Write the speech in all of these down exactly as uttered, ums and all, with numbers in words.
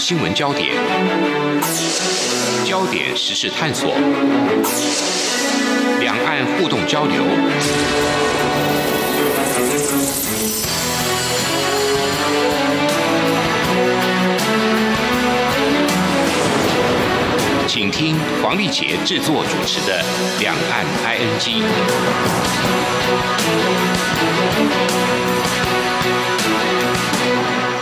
新闻焦点，焦点时事探索，两岸互动交流。请听黄丽杰制作主持的《两岸 I N G》。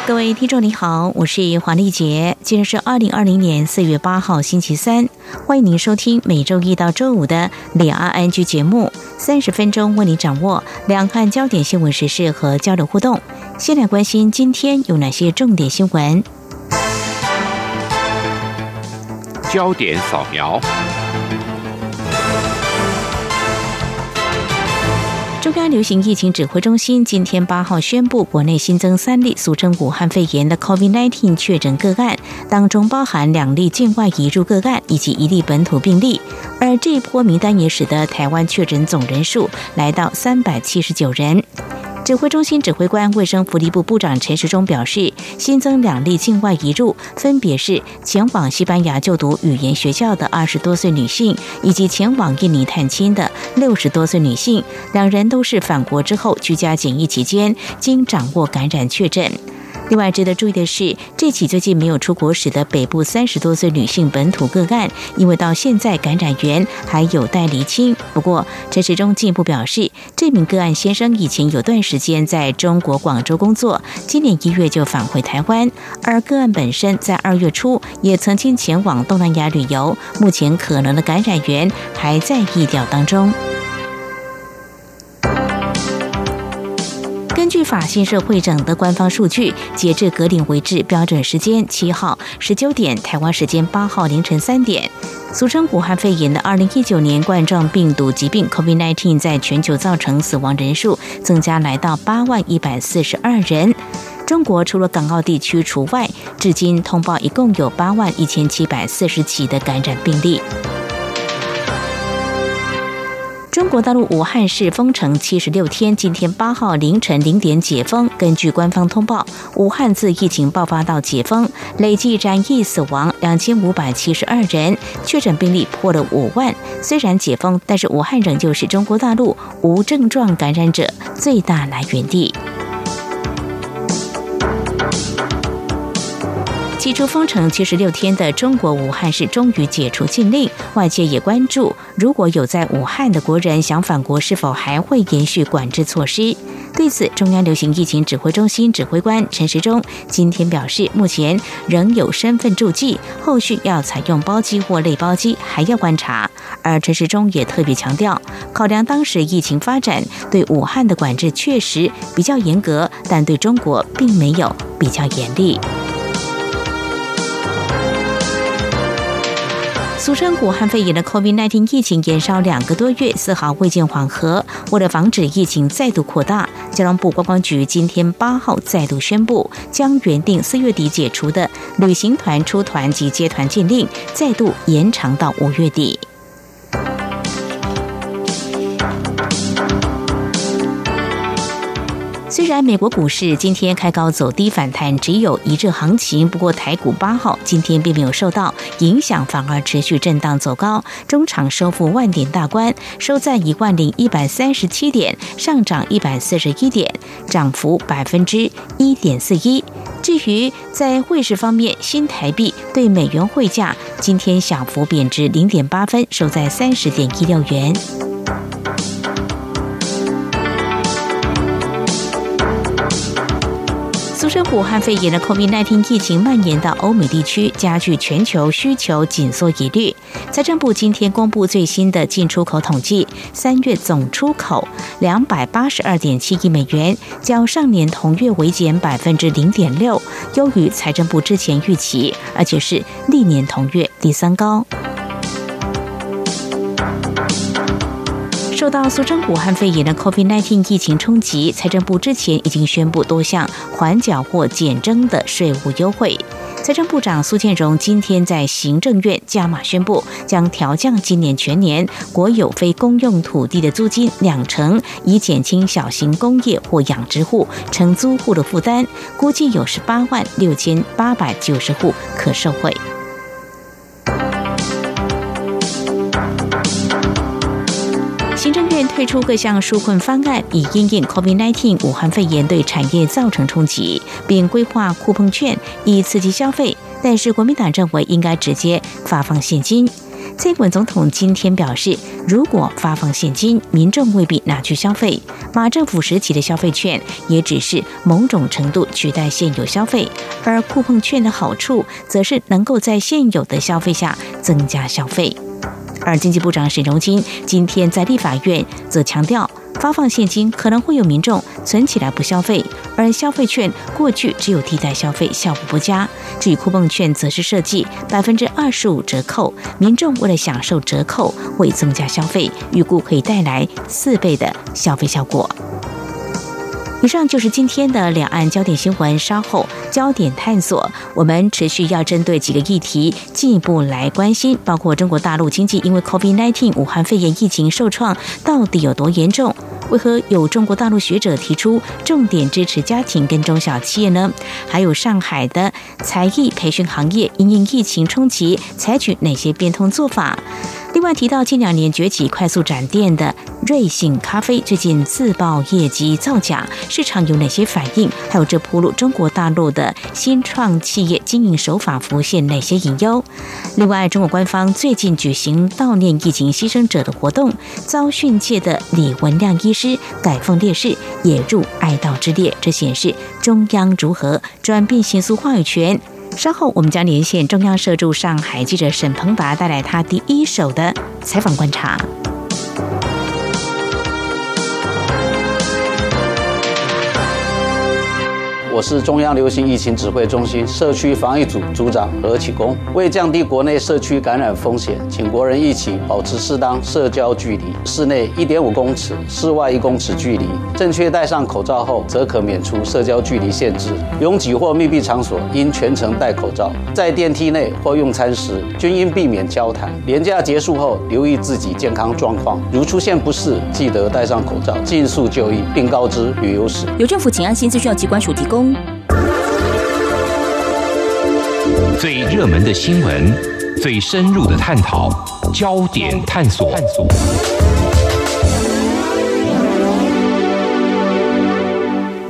各位听众你好，我是黄丽杰，今天是二零二零年四月八号星期三，欢迎您收听每周一到周五的《两岸 I N G》节目，三十分钟为您掌握两岸焦点新闻时事和交流互动。先来关心今天有哪些重点新闻。焦点扫描。中央流行疫情指挥中心今天八号宣布，国内新增三例俗称武汉肺炎的 COVID 十九 确诊个案，当中包含两例境外移入个案以及一例本土病例。而这一波名单也使得台湾确诊总人数来到三百七十九人。指挥中心指挥官、卫生福利部部长陈时中表示，新增两例境外移入，分别是前往西班牙就读语言学校的二十多岁女性，以及前往印尼探亲的六十多岁女性，两人都是返国之后居家检疫期间，经掌握感染确诊。另外值得注意的是，这起最近没有出国史的北部三十多岁女性本土个案，因为到现在感染源还有待厘清。不过陈时中进一步表示，这名个案先生以前有段时间在中国广州工作，今年一月就返回台湾，而个案本身在二月初也曾经前往东南亚旅游，目前可能的感染源还在疫调当中。根据法新社会诊的官方数据，截至格林威治标准时间七号十九点，台湾时间八号凌晨三点，俗称武汉肺炎的二零一九年冠状病毒疾病 COVID 十九 在全球造成死亡人数增加来到八万一百四十二人。中国除了港澳地区除外，至今通报一共有八万一千七百四十起的感染病例。中国大陆武汉市封城七十六天，今天八号凌晨零点解封。根据官方通报，武汉自疫情爆发到解封，累计染疫死亡两千五百七十二人，确诊病例破了五万。虽然解封，但是武汉仍旧是中国大陆无症状感染者最大来源地。起初封城七十六天的中国武汉市终于解除禁令，外界也关注，如果有在武汉的国人想返国，是否还会延续管制措施？对此，中央流行疫情指挥中心指挥官陈时中今天表示，目前仍有身份注记，后续要采用包机或类包机，还要观察。而陈时中也特别强调，考量当时疫情发展，对武汉的管制确实比较严格，但对中国并没有比较严厉。俗称武汉肺炎的 COVID 十九 疫情延烧两个多月，丝毫未见缓和。为了防止疫情再度扩大，交通部观光局今天八号再度宣布，将原定四月底解除的旅行团出团及接团禁令，再度延长到五月底。虽然美国股市今天开高走低反弹，只有一日行情，不过台股八号今天并没有受到影响，反而持续震荡走高，中场收复万点大关，收在一万零一百三十七点，上涨一百四十一点，涨幅百分之一点四一。至于在汇市方面，新台币对美元汇价今天小幅贬值零点八分，收在三十点一六元。俗称武汉肺炎的 COVID 十九 疫情蔓延到欧美地区，加剧全球需求紧缩疑虑。财政部今天公布最新的进出口统计，三月总出口两百八十二点七亿美元，较上年同月微减百分之零点六，优于财政部之前预期，而且是历年同月第三高。受到俗称武汉肺炎的 COVID 十九 疫情冲击，财政部之前已经宣布多项缓缴或减征的税务优惠。财政部长苏建荣今天在行政院加码宣布，将调降今年全年国有非公用土地的租金两成，以减轻小型工业或养殖户、承租户的负担。估计有十八万六千八百九十户可受惠。行政院推出各项纾困方案，以因应 COVID 十九 武汉肺炎对产业造成冲击，并规划酷碰券以刺激消费。但是国民党认为应该直接发放现金。蔡英文总统今天表示，如果发放现金，民众未必拿去消费。马政府时期的消费券也只是某种程度取代现有消费，而酷碰券的好处则是能够在现有的消费下增加消费。而经济部长沈荣津今天在立法院则强调，发放现金可能会有民众存起来不消费，而消费券过去只有替代消费，效果不佳。至于酷碰券，则是设计 百分之二十五 折扣，民众为了享受折扣会增加消费，预估可以带来四倍的消费效果。以上就是今天的两岸焦点新闻，稍后焦点探索，我们持续要针对几个议题进一步来关心，包括中国大陆经济因为 COVID 十九 武汉肺炎疫情受创到底有多严重？为何有中国大陆学者提出重点支持家庭跟中小企业呢？还有上海的才艺培训行业因应疫情冲击，采取哪些变通做法？另外提到近两年崛起快速展店的瑞幸咖啡最近自曝业绩造假，市场有哪些反应？还有这铺路中国大陆的新创企业经营手法浮现哪些隐忧？另外，中国官方最近举行悼念疫情牺牲者的活动，遭训诫的李文亮医师改奉烈士，也入哀悼之列。这显示中央如何转变新苏话语权。稍后我们将连线中央社驻上海记者沈鹏拔，带来他第一手的采访观察。我是中央流行疫情指挥中心社区防疫组组长何启功。为降低国内社区感染风险，请国人一起保持适当社交距离，室内 一点五公尺，室外一公尺距离。正确戴上口罩后，则可免除社交距离限制。拥挤或密闭场所应全程戴口罩，在电梯内或用餐时均应避免交谈。连假结束后，留意自己健康状况，如出现不适，记得戴上口罩，尽速就医，并告知旅游史。由政府请安新资讯机关署提供。最热门的新闻，最深入的探讨，焦点探索。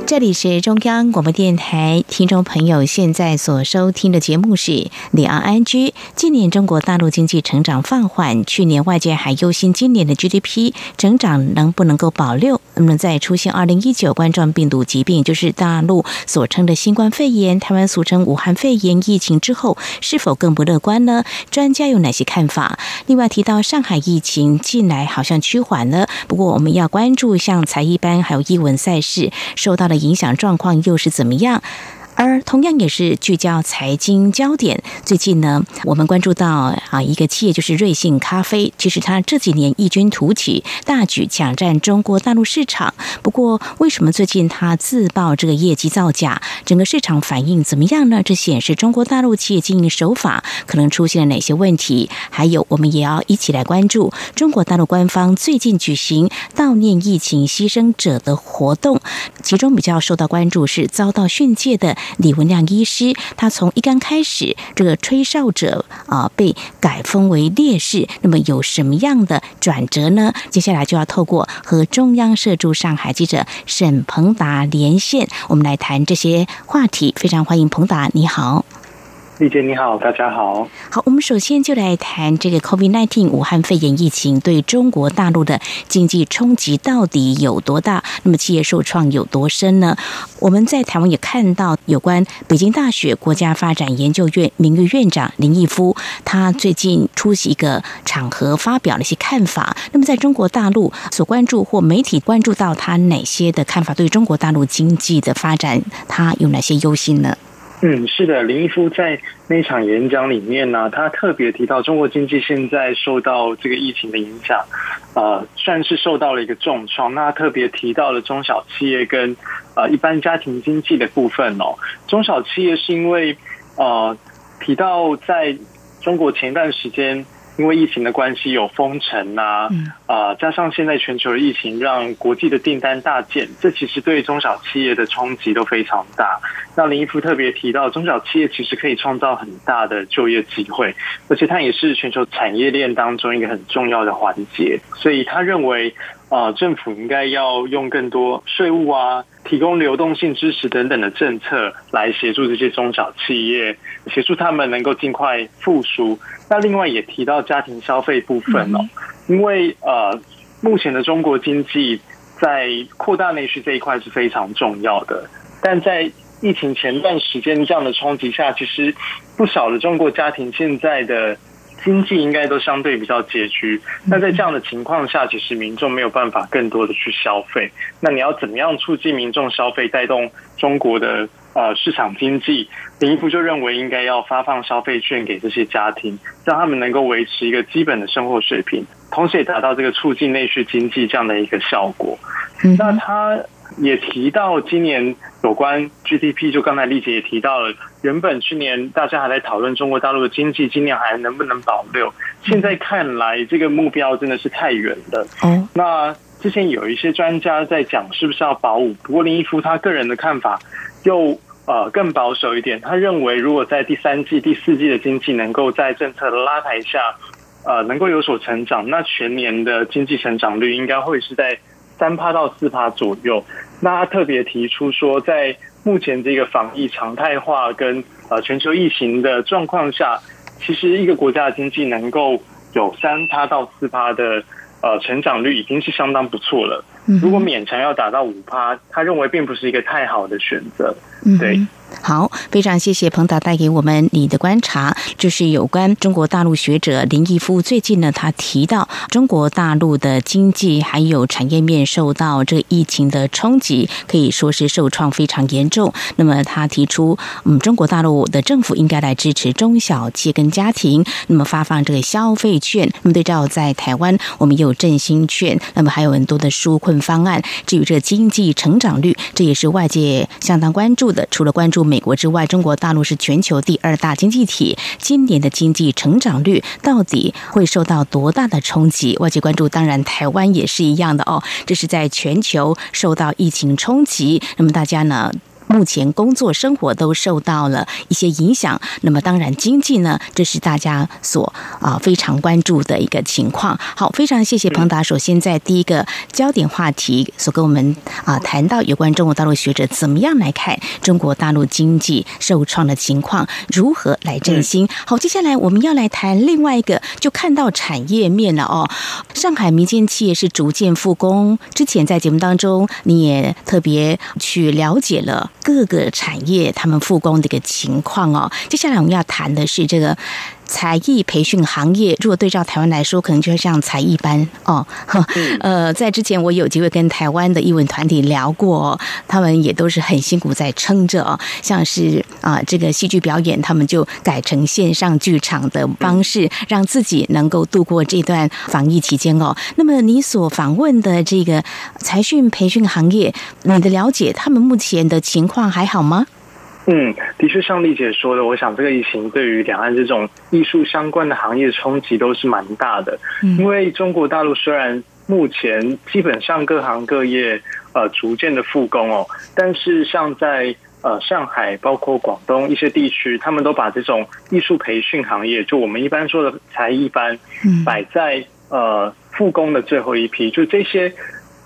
这里是中央广播电台，听众朋友现在所收听的节目是《两岸安居》。今年中国大陆经济成长放缓，去年外界还忧心今年的 G D P 成长能不能够保六。那么在出现二零一九冠状病毒疾病，就是大陆所称的新冠肺炎，台湾俗称武汉肺炎疫情之后，是否更不乐观呢？专家有哪些看法？另外提到上海疫情近来好像趋缓了，不过我们要关注像才艺班还有艺文赛事受到的影响状况又是怎么样？而同样也是聚焦财经焦点，最近呢，我们关注到啊一个企业就是瑞幸咖啡，其实它这几年异军突起，大举抢占中国大陆市场。不过，为什么最近它自曝这个业绩造假？整个市场反应怎么样呢？这显示中国大陆企业经营手法可能出现了哪些问题？还有，我们也要一起来关注中国大陆官方最近举行悼念疫情牺牲者的活动，其中比较受到关注是遭到训诫的李文亮医师，他从一刚开始这个吹哨者啊、呃、被改封为烈士，那么有什么样的转折呢？接下来就要透过和中央社驻上海记者沈鹏达连线，我们来谈这些话题。非常欢迎鹏达，你好。丽姐你好，大家好。好，我们首先就来谈这个 COVID 十九 武汉肺炎疫情对中国大陆的经济冲击到底有多大？那么企业受创有多深呢？我们在台湾也看到有关北京大学国家发展研究院名誉院长林毅夫，他最近出席一个场合发表了一些看法。那么在中国大陆所关注或媒体关注到他哪些的看法？对中国大陆经济的发展，他有哪些忧心呢？嗯，是的，林毅夫在那场演讲里面呢、啊，他特别提到中国经济现在受到这个疫情的影响，呃，算是受到了一个重创。那他特别提到了中小企业跟呃一般家庭经济的部分哦。中小企业是因为呃提到在中国前一段时间因为疫情的关系有封城啊，呃加上现在全球的疫情让国际的订单大减，这其实对中小企业的冲击都非常大。那林一夫特别提到，中小企业其实可以创造很大的就业机会，而且它也是全球产业链当中一个很重要的环节，所以他认为呃政府应该要用更多税务啊，提供流动性支持等等的政策来协助这些中小企业，协助他们能够尽快复苏。那另外也提到家庭消费部分哦，因为呃目前的中国经济在扩大内需这一块是非常重要的，但在疫情前段时间这样的冲击下，其实不少的中国家庭现在的经济应该都相对比较拮据，那在这样的情况下，其实民众没有办法更多的去消费。那你要怎么样促进民众消费，带动中国的呃市场经济？林一夫就认为应该要发放消费券给这些家庭，让他们能够维持一个基本的生活水平，同时也达到这个促进内需经济这样的一个效果。那他也提到今年有关 G D P， 就刚才丽姐也提到了，原本去年大家还在讨论中国大陆的经济今年还能不能保六，现在看来这个目标真的是太远了。那之前有一些专家在讲是不是要保五，不过林一夫他个人的看法又呃更保守一点，他认为如果在第三季第四季的经济能够在政策的拉抬下呃能够有所成长，那全年的经济成长率应该会是在 百分之三到百分之四 左右。那他特别提出说，在目前这个防疫常态化跟呃全球疫情的状况下，其实一个国家的经济能够有 百分之三到百分之四 的呃成长率已经是相当不错了，如果勉强要达到 百分之五， 他认为并不是一个太好的选择。对、嗯，好，非常谢谢彭达带给我们你的观察，就是有关中国大陆学者林一夫最近呢，他提到中国大陆的经济还有产业面受到这个疫情的冲击，可以说是受创非常严重。那么他提出，嗯，中国大陆的政府应该来支持中小企业跟家庭，那么发放这个消费券。那么对照在台湾，我们也有振兴券，那么还有很多的纾困方案。至于这个经济成长率，这也是外界相当关注的。除了关注美国之外，中国大陆是全球第二大经济体，今年的经济成长率到底会受到多大的冲击？外界关注，当然台湾也是一样的哦。这是在全球受到疫情冲击，那么大家呢？目前工作生活都受到了一些影响，那么当然经济呢，这是大家所啊、呃、非常关注的一个情况。好，非常谢谢彭达，首先在第一个焦点话题所跟我们啊、呃、谈到有关中国大陆学者怎么样来看中国大陆经济受创的情况，如何来振兴。好，接下来我们要来谈另外一个，就看到产业面了哦。上海民间企业是逐渐复工，之前在节目当中你也特别去了解了各个产业他们复工的一个情况哦。接下来我们要谈的是这个才艺培训行业，如果对照台湾来说，可能就像才艺班哦。呃，在之前我有机会跟台湾的艺文团体聊过、哦，他们也都是很辛苦在撑着哦。像是啊、呃，这个戏剧表演，他们就改成线上剧场的方式，让自己能够度过这段防疫期间哦。那么你所访问的这个才训培训行业，你的了解，他们目前的情况还好吗？嗯，的确像丽姐说的，我想这个疫情对于两岸这种艺术相关的行业冲击都是蛮大的。因为中国大陆虽然目前基本上各行各业呃逐渐的复工哦，但是像在呃上海包括广东一些地区，他们都把这种艺术培训行业，就我们一般说的才艺班，摆在呃复工的最后一批，就这些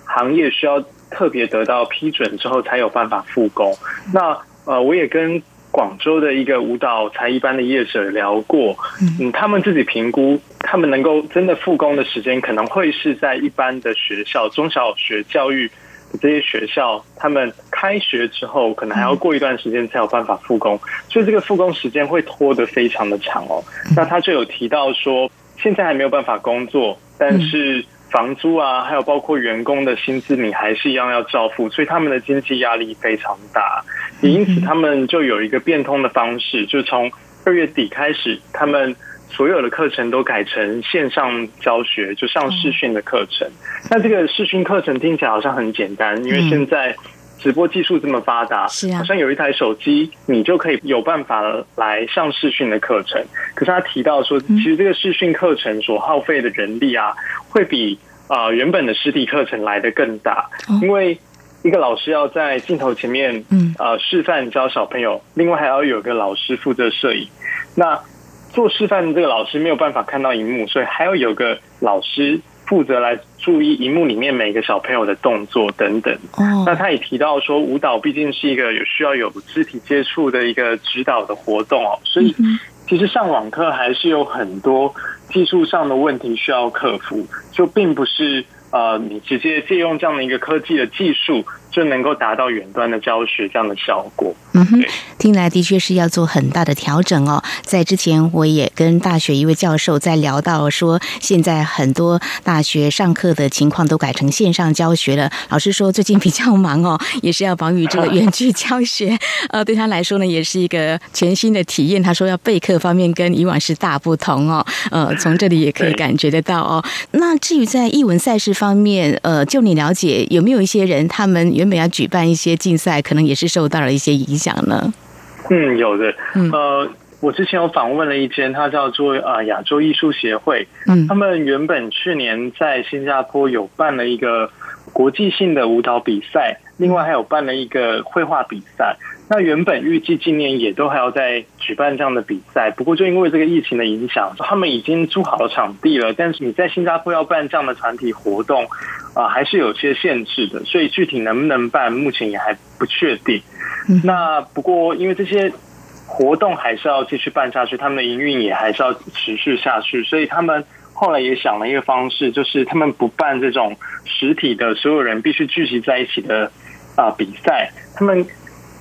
行业需要特别得到批准之后才有办法复工。那呃，我也跟广州的一个舞蹈才艺班的业者聊过，嗯，他们自己评估，他们能够真的复工的时间，可能会是在一般的学校、中小学教育的这些学校，他们开学之后，可能还要过一段时间才有办法复工，所以这个复工时间会拖得非常的长哦。那他就有提到说，现在还没有办法工作，但是房租啊，还有包括员工的薪资，你还是一样要照付，所以他们的经济压力非常大。也因此，他们就有一个变通的方式，就从二月底开始，他们所有的课程都改成线上教学，就上视讯的课程。那这个视讯课程听起来好像很简单，因为现在直播技术这么发达，是啊，好像有一台手机你就可以有办法来上视讯的课程。可是他提到说，其实这个视讯课程所耗费的人力啊，会比呃原本的实体课程来得更大，因为一个老师要在镜头前面，嗯，呃，示范教小朋友，另外还要有个老师负责摄影。那做示范的这个老师没有办法看到荧幕，所以还要有个老师负责来注意荧幕里面每个小朋友的动作等等。哦，那他也提到说，舞蹈毕竟是一个有需要有肢体接触的一个指导的活动哦，所以其实上网课还是有很多技术上的问题需要克服，就并不是呃，你直接借用这样的一个科技的技术就能够达到远端的教学这样的效果。嗯哼，听来的确是要做很大的调整哦。在之前我也跟大学一位教授在聊到说，现在很多大学上课的情况都改成线上教学了。老师说最近比较忙哦，也是要忙于这个远距教学，呃，对他来说呢也是一个全新的体验。他说要备课方面跟以往是大不同哦，呃，从这里也可以感觉得到哦。那至于在艺文赛事方面方面，呃，就你了解，有没有一些人他们原本要举办一些竞赛，可能也是受到了一些影响呢？嗯，有的。呃，我之前有访问了一间，它叫做呃亚洲艺术协会。嗯，他们原本去年在新加坡有办了一个国际性的舞蹈比赛，另外还有办了一个绘画比赛。那原本预计今年也都还要再举办这样的比赛，不过就因为这个疫情的影响，他们已经租好了场地了，但是你在新加坡要办这样的团体活动啊、呃，还是有些限制的，所以具体能不能办目前也还不确定。那不过因为这些活动还是要继续办下去，他们的营运也还是要持续下去，所以他们后来也想了一个方式，就是他们不办这种实体的所有人必须聚集在一起的啊、呃、比赛，他们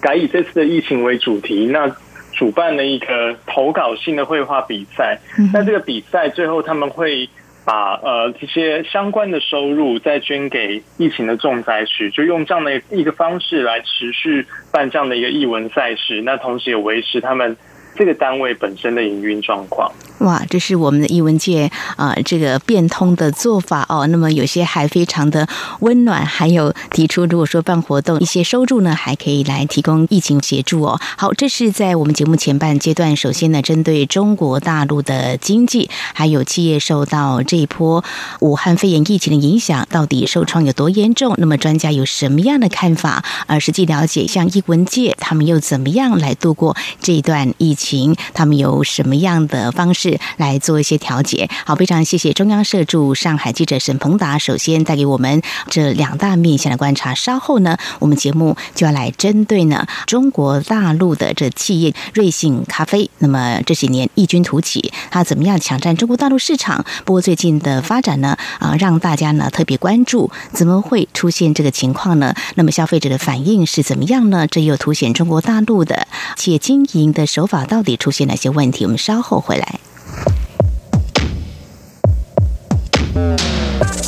改以这次的疫情为主题，那主办了一个投稿性的绘画比赛。那这个比赛最后他们会把呃这些相关的收入再捐给疫情的重灾区，就用这样的一个方式来持续办这样的一个艺文赛事，那同时也维持他们这个单位本身的营运状况。哇，这是我们的艺文界啊、呃，这个变通的做法哦。那么有些还非常的温暖，还有提出如果说办活动一些收入呢，还可以来提供疫情协助哦。好，这是在我们节目前半阶段，首先呢，针对中国大陆的经济还有企业受到这一波武汉肺炎疫情的影响，到底受创有多严重？那么专家有什么样的看法？而实际了解像艺文界他们又怎么样来度过这一段疫情？他们有什么样的方式来做一些调节？好，非常谢谢中央社驻上海记者沈鹏达首先带给我们这两大面向的观察。稍后呢，我们节目就要来针对呢中国大陆的这企业瑞幸咖啡，那么这几年异军突起，它怎么样抢占中国大陆市场？不过最近的发展呢，啊，让大家呢特别关注，怎么会出现这个情况呢？那么消费者的反应是怎么样呢？这又凸显中国大陆的企业经营的手法到底出现哪些问题？我们稍后回来。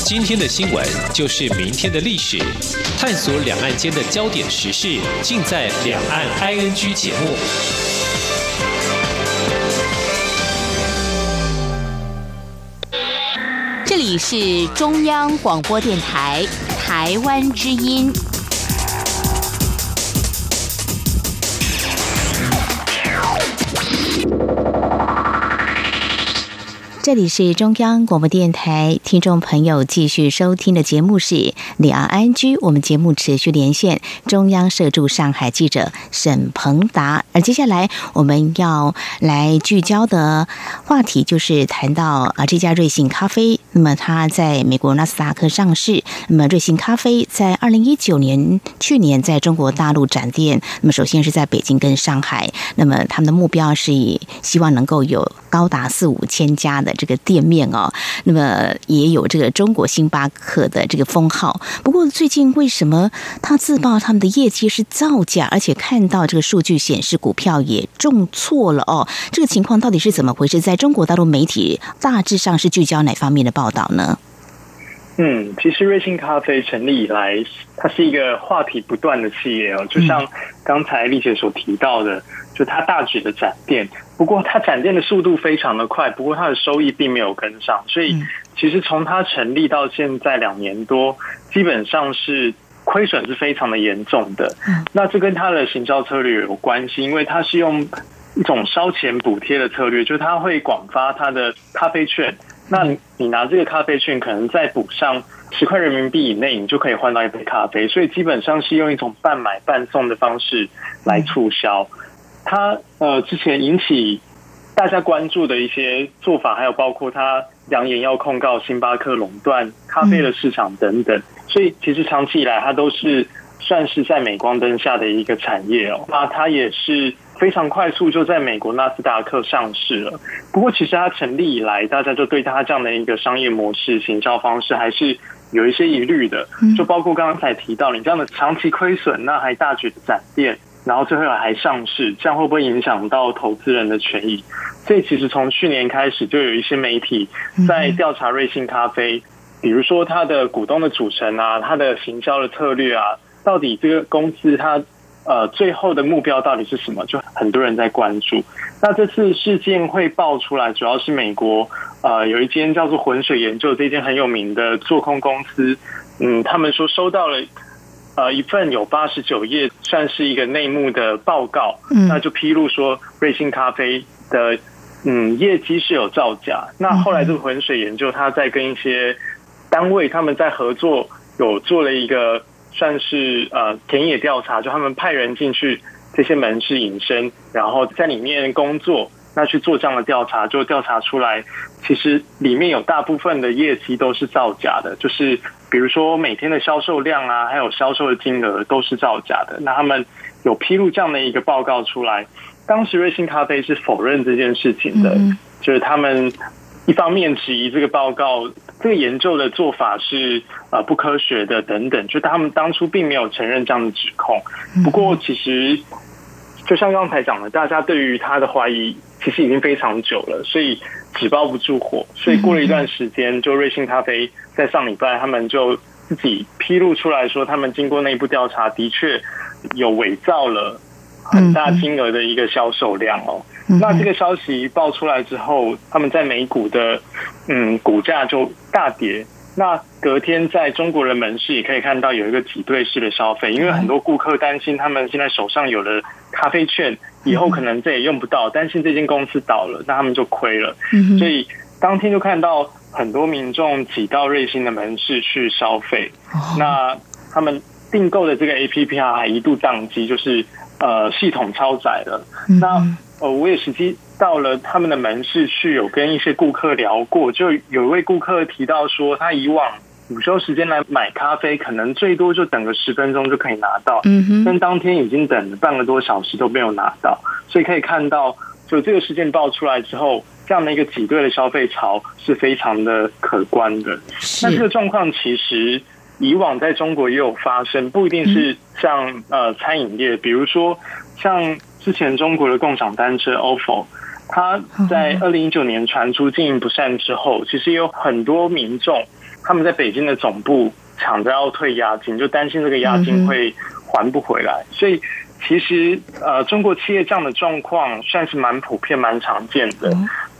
今天的新闻就是明天的历史，探索两岸间的焦点时事，尽在两岸 I N G 节目。这里是中央广播电台台湾之音，这里是中央广播电台，听众朋友继续收听的节目是两岸I N G，我们节目持续连线中央社驻上海记者沈鹏达，而接下来我们要来聚焦的话题就是谈到啊这家瑞幸咖啡，那么它在美国纳斯达克上市，那么瑞幸咖啡在二零一九年去年在中国大陆展店，那么首先是在北京跟上海，那么他们的目标是以希望能够有高达四五千家的这个店面哦，那么也有这个中国星巴克的这个封号。不过最近为什么他自曝他们的业绩是造假，而且看到这个数据显示股票也重挫了哦？这个情况到底是怎么回事？在中国大陆媒体大致上是聚焦哪方面的报道呢？嗯，其实瑞幸咖啡成立以来，它是一个话题不断的企业哦，就像刚才丽姐所提到的，就它大举的展店，不过它展店的速度非常的快，不过它的收益并没有跟上，所以其实从它成立到现在两年多，基本上是亏损是非常的严重的。那这跟他的行销策略有关系，因为他是用一种烧钱补贴的策略，就是他会广发他的咖啡券，那你拿这个咖啡券可能再补上十块人民币以内，你就可以换到一杯咖啡，所以基本上是用一种半买半送的方式来促销。他呃之前引起大家关注的一些做法，还有包括他扬言要控告星巴克垄断咖啡的市场等等，所以其实长期以来它都是算是在镁光灯下的一个产业哦。那它也是非常快速就在美国纳斯达克上市了。不过其实它成立以来，大家就对它这样的一个商业模式、行销方式还是有一些疑虑的，就包括刚才提到你这样的长期亏损，那还大举的展店，然后最后还上市，这样会不会影响到投资人的权益？所以其实从去年开始就有一些媒体在调查瑞幸咖啡，比如说它的股东的组成啊，它的行销的策略啊，到底这个公司它呃最后的目标到底是什么，就很多人在关注。那这次事件会爆出来，主要是美国呃有一间叫做浑水研究这间很有名的做空公司，嗯他们说收到了呃，一份有八十九页，算是一个内幕的报告，嗯、那就披露说瑞幸咖啡的嗯业绩是有造假。那后来这个浑水研究，他在跟一些单位他们在合作，有做了一个算是呃田野调查，就他们派人进去这些门市隐身，然后在里面工作，那去做这样的调查，就调查出来，其实里面有大部分的业绩都是造假的，就是。比如说每天的销售量啊，还有销售的金额都是造假的。那他们有披露这样的一个报告出来，当时瑞幸咖啡是否认这件事情的，嗯、就是他们一方面质疑这个报告、这个研究的做法是呃不科学的等等，就他们当初并没有承认这样的指控。不过其实就像刚才讲的，大家对于他的怀疑其实已经非常久了，所以纸包不住火，所以过了一段时间，就瑞幸咖啡在上礼拜他们就自己披露出来说，他们经过内部调查，的确有伪造了很大金额的一个销售量哦。那这个消息爆出来之后，他们在美股的嗯股价就大跌。那隔天在中国人门市也可以看到有一个挤兑式的消费，因为很多顾客担心他们现在手上有了咖啡券，以后可能这也用不到，担心这间公司倒了，那他们就亏了。所以当天就看到很多民众挤到瑞幸的门市去消费，那他们订购的这个 A P P 啊还一度宕机，就是呃系统超载了。那呃我也实际到了他们的门市去，有跟一些顾客聊过，就有一位顾客提到说，他以往午休时间来买咖啡，可能最多就等个十分钟就可以拿到，嗯，但当天已经等了半个多小时都没有拿到，所以可以看到，就这个事件爆出来之后，这样的一个挤兑的消费潮是非常的可观的。那这个状况其实以往在中国也有发生，不一定是像呃餐饮业，比如说像之前中国的共享单车 O F O。他在二零一九年传出经营不善之后，其实有很多民众他们在北京的总部抢着要退押金，就担心这个押金会还不回来。所以其实呃，中国企业这样的状况算是蛮普遍、蛮常见的，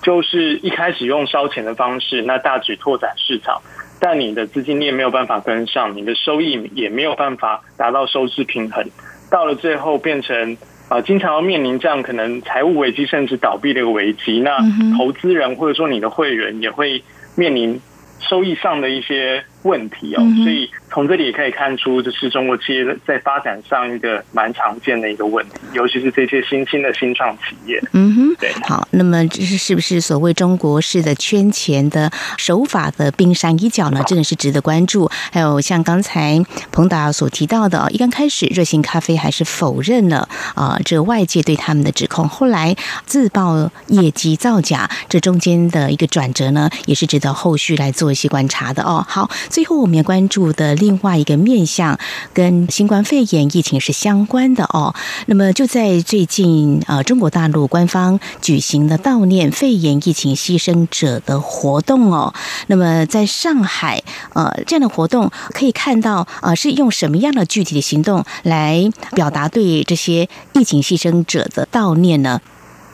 就是一开始用烧钱的方式，那大举拓展市场，但你的资金链没有办法跟上，你的收益也没有办法达到收支平衡，到了最后变成。啊，经常要面临这样可能财务危机甚至倒闭的一个危机，那投资人或者说你的会员也会面临收益上的一些问题哦。所以从这里也可以看出，这是中国企业在发展上一个蛮常见的一个问题，尤其是这些新兴的新创企业。嗯哼，对。好，那么这是不是所谓中国式的圈钱的手法的冰山一角呢？真的是值得关注。还有像刚才彭达所提到的，一刚开始瑞幸咖啡还是否认了啊、呃，这外界对他们的指控，后来自曝业绩造假，这中间的一个转折呢，也是值得后续来做一些观察的哦。好。最后我们要关注的另外一个面向跟新冠肺炎疫情是相关的哦。那么就在最近呃，中国大陆官方举行的悼念肺炎疫情牺牲者的活动哦。那么在上海呃，这样的活动可以看到呃，是用什么样的具体的行动来表达对这些疫情牺牲者的悼念呢？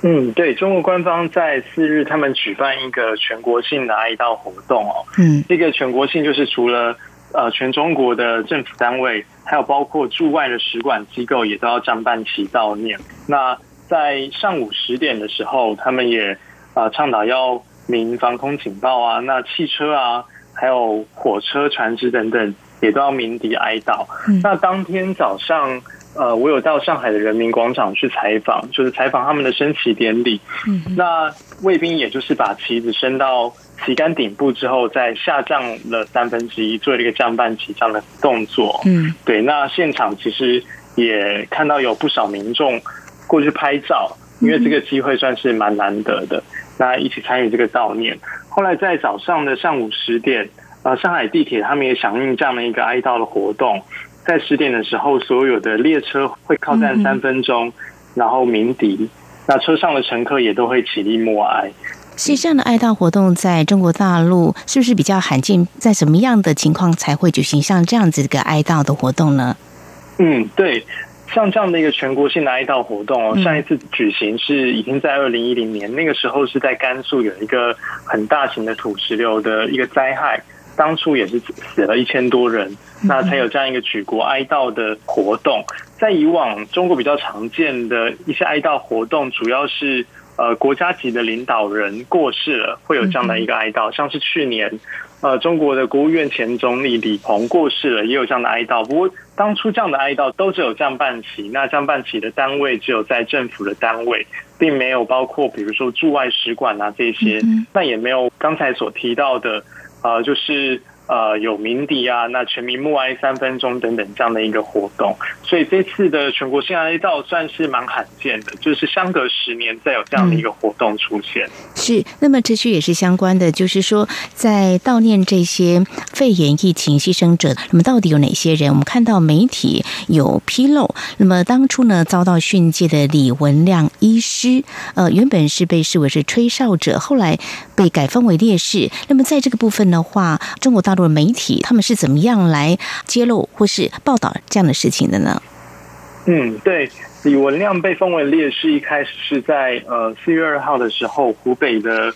嗯，对，中国官方在四日他们举办一个全国性的哀悼活动哦。嗯，这个全国性就是除了呃全中国的政府单位，还有包括驻外的使馆机构也都要张办其悼念。那在上午十点的时候，他们也呃倡导要鸣防空警报啊，那汽车啊，还有火车、船只等等也都要鸣笛哀悼。嗯、那当天早上，呃，我有到上海的人民广场去采访，就是采访他们的升旗典礼。嗯，那卫兵也就是把旗子升到旗杆顶部之后，再下降了三分之一，做了一个降半旗这样的动作。嗯，对。那现场其实也看到有不少民众过去拍照，因为这个机会算是蛮难得的。那一起参与这个悼念。后来在早上的上午十点，呃，上海地铁他们也响应这样的一个哀悼的活动。在十点的时候，所有的列车会靠站三分钟，嗯、然后鸣笛。那车上的乘客也都会起立默哀。所以这样的哀悼活动在中国大陆是不是比较罕见？在什么样的情况才会举行像这样子一个哀悼的活动呢？嗯，对，像这样的一个全国性的哀悼活动，哦，上一次举行是已经在二零一零年，那个时候是在甘肃有一个很大型的土石流的一个灾害。当初也是死了一千多人，那才有这样一个举国哀悼的活动。在以往中国比较常见的一些哀悼活动，主要是呃国家级的领导人过世了，会有这样的一个哀悼。像是去年，呃中国的国务院前总理李鹏过世了，也有这样的哀悼。不过当初这样的哀悼都只有降半旗，那降半旗的单位只有在政府的单位，并没有包括比如说驻外使馆啊这些，那也没有刚才所提到的。呃，就是呃有鸣笛啊，那全民默哀三分钟等等这样的一个活动，所以这次的全国性哀悼算是蛮罕见的，就是相隔十年再有这样的一个活动出现。嗯、是，那么持续也是相关的，就是说在悼念这些肺炎疫情牺牲者，那么到底有哪些人？我们看到媒体有披露，那么当初呢遭到训诫的李文亮医师，呃，原本是被视为是吹哨者，后来被改封为烈士。那么在这个部分的话，中国大陆媒体他们是怎么样来揭露或是报道这样的事情的呢？嗯，对，李文亮被封为烈士，一开始是在呃四月二号的时候，湖北的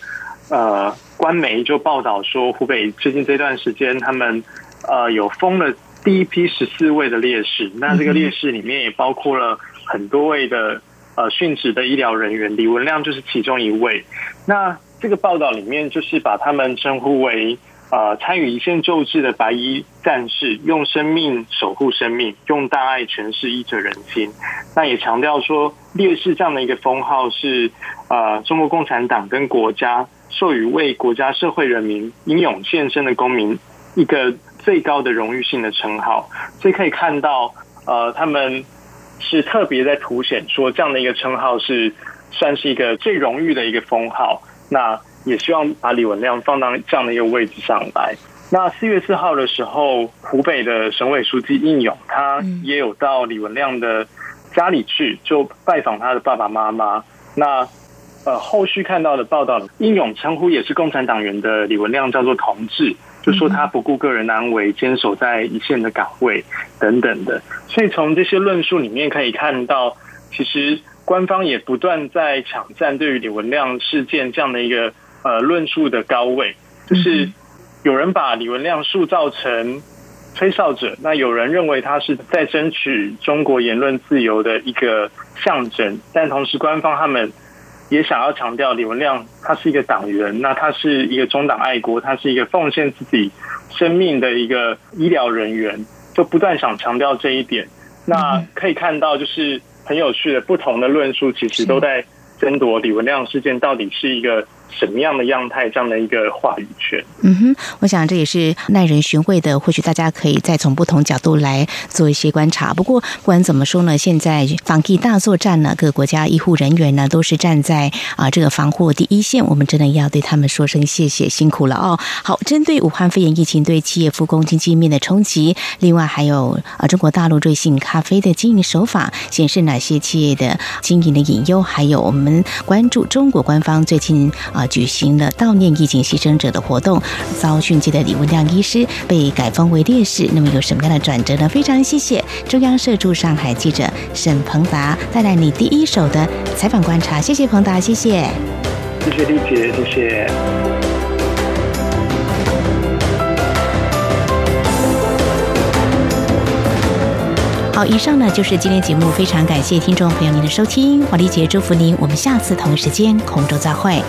呃官媒就报道说，湖北最近这段时间他们呃有封了第一批十四位的烈士，那这个烈士里面也包括了很多位的呃殉职的医疗人员，李文亮就是其中一位。那这个报道里面就是把他们称呼为。呃，参与一线救治的白衣战士，用生命守护生命，用大爱诠释医者仁心。那也强调说，烈士这样的一个封号是呃，中国共产党跟国家授予为国家、社会、人民英勇献身的公民一个最高的荣誉性的称号。所以可以看到，呃，他们是特别在凸显说，这样的一个称号是算是一个最荣誉的一个封号。那也希望把李文亮放到这样的一个位置上来。那四月四号的时候，湖北的省委书记应勇，他也有到李文亮的家里去，就拜访他的爸爸妈妈。那呃，后续看到的报道，应勇称呼也是共产党员的李文亮叫做同志，就说他不顾个人安危，坚守在一线的岗位等等的。所以从这些论述里面可以看到，其实官方也不断在抢占对于李文亮事件这样的一个呃，论述的高位，就是有人把李文亮塑造成吹哨者，那有人认为他是在争取中国言论自由的一个象征，但同时官方他们也想要强调李文亮他是一个党员，那他是一个忠党爱国，他是一个奉献自己生命的一个医疗人员，就不断想强调这一点。那可以看到，就是很有趣的不同的论述，其实都在争夺李文亮事件到底是一个什么样的样态，这样的一个话语权。嗯哼，我想这也是耐人寻味的，或许大家可以再从不同角度来做一些观察。不过不管怎么说呢，现在防疫大作战呢，各国家医护人员呢都是站在啊、呃、这个防护第一线，我们真的要对他们说声谢谢，辛苦了哦。好，针对武汉肺炎疫情对企业复工经济面的冲击，另外还有啊、呃、中国大陆瑞幸咖啡的经营手法显示哪些企业的经营的隐忧，还有我们关注中国官方最近啊。呃举行了悼念疫情牺牲者的活动，遭训诫的李文亮医师被改封为烈士，那么有什么样的转折呢？非常谢谢中央社驻上海记者沈鹏达带来你第一手的采访观察，谢谢鹏达，谢谢，谢谢丽姐，谢谢。好，以上呢就是今天节目，非常感谢听众朋友您的收听，华丽姐祝福您，我们下次同一时间空中再会。